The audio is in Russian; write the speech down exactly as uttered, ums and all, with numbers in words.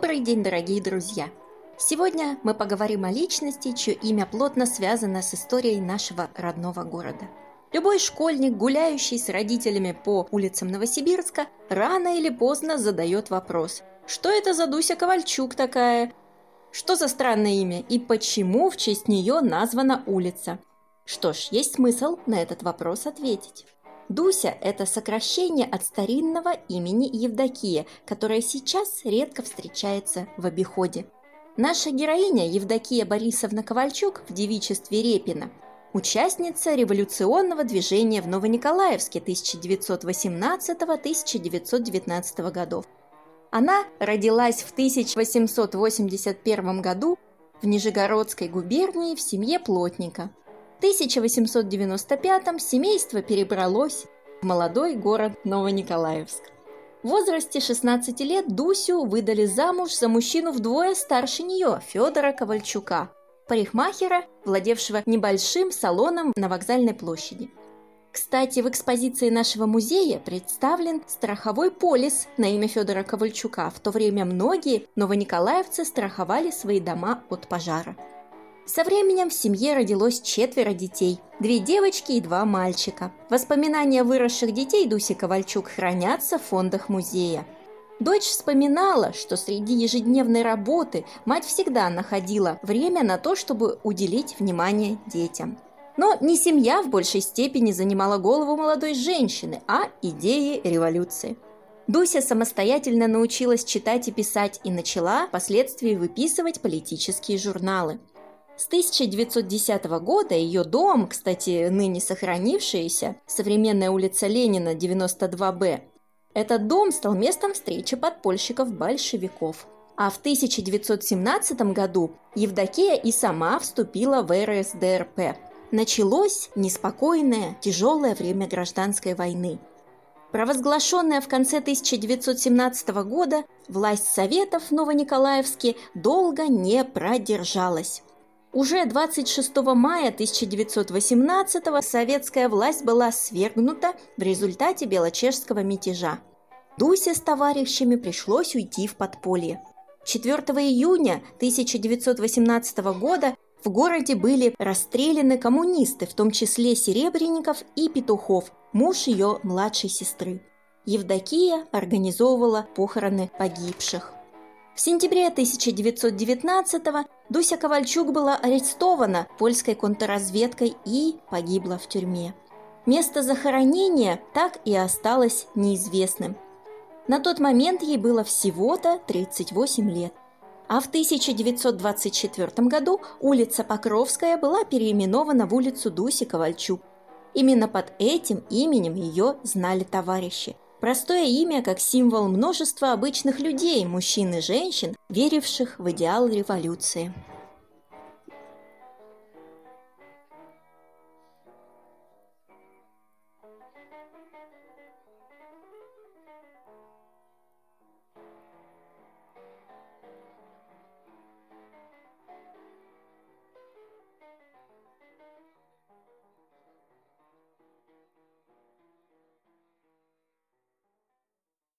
Добрый день, дорогие друзья! Сегодня мы поговорим о личности, чье имя плотно связано с историей нашего родного города. Любой школьник, гуляющий с родителями по улицам Новосибирска, рано или поздно задает вопрос: что это за Дуся Ковальчук такая? Что за странное имя и почему в честь нее названа улица? Что ж, есть смысл на этот вопрос ответить. Дуся – это сокращение от старинного имени Евдокия, которое сейчас редко встречается в обиходе. Наша героиня Евдокия Борисовна Ковальчук в девичестве Репина – участница революционного движения в Новониколаевске тысяча девятьсот восемнадцатого — тысяча девятьсот девятнадцатого годов. Она родилась в тысяча восемьсот восемьдесят первом году в Нижегородской губернии в семье плотника. В тысяча восемьсот девяносто пятом семейство перебралось в молодой город Новониколаевск. В возрасте шестнадцати лет Дусю выдали замуж за мужчину вдвое старше нее, Федора Ковальчука, парикмахера, владевшего небольшим салоном на Вокзальной площади. Кстати, в экспозиции нашего музея представлен страховой полис на имя Федора Ковальчука. В то время многие новониколаевцы страховали свои дома от пожара. Со временем в семье родилось четверо детей – две девочки и два мальчика. Воспоминания выросших детей Дуси Ковальчук хранятся в фондах музея. Дочь вспоминала, что среди ежедневной работы мать всегда находила время на то, чтобы уделить внимание детям. Но не семья в большей степени занимала голову молодой женщины, а идеи революции. Дуся самостоятельно научилась читать и писать и начала впоследствии выписывать политические журналы. С тысяча девятьсот десятого года ее дом, кстати, ныне сохранившийся, современная улица Ленина, девяносто два Б, этот дом стал местом встречи подпольщиков-большевиков. А в тысяча девятьсот семнадцатом году Евдокия и сама вступила в эр эс дэ эр пэ. Началось неспокойное, тяжелое время гражданской войны. Провозглашенная в конце тысяча девятьсот семнадцатого года власть Советов в Новониколаевске долго не продержалась. Уже двадцать шестого мая тысяча девятьсот восемнадцатого советская власть была свергнута в результате белочешского мятежа. Дусе с товарищами пришлось уйти в подполье. четвёртого июня тысяча девятьсот восемнадцатого года в городе были расстреляны коммунисты, в том числе Серебренников и Петухов, муж ее младшей сестры. Евдокия организовывала похороны погибших. В сентябре тысяча девятьсот девятнадцатого Дуся Ковальчук была арестована польской контрразведкой и погибла в тюрьме. Место захоронения так и осталось неизвестным. На тот момент ей было всего-то тридцать восемь лет. А в тысяча девятьсот двадцать четвёртом году улица Покровская была переименована в улицу Дуси Ковальчук. Именно под этим именем ее знали товарищи. Простое имя как символ множества обычных людей, мужчин и женщин, веривших в идеал революции.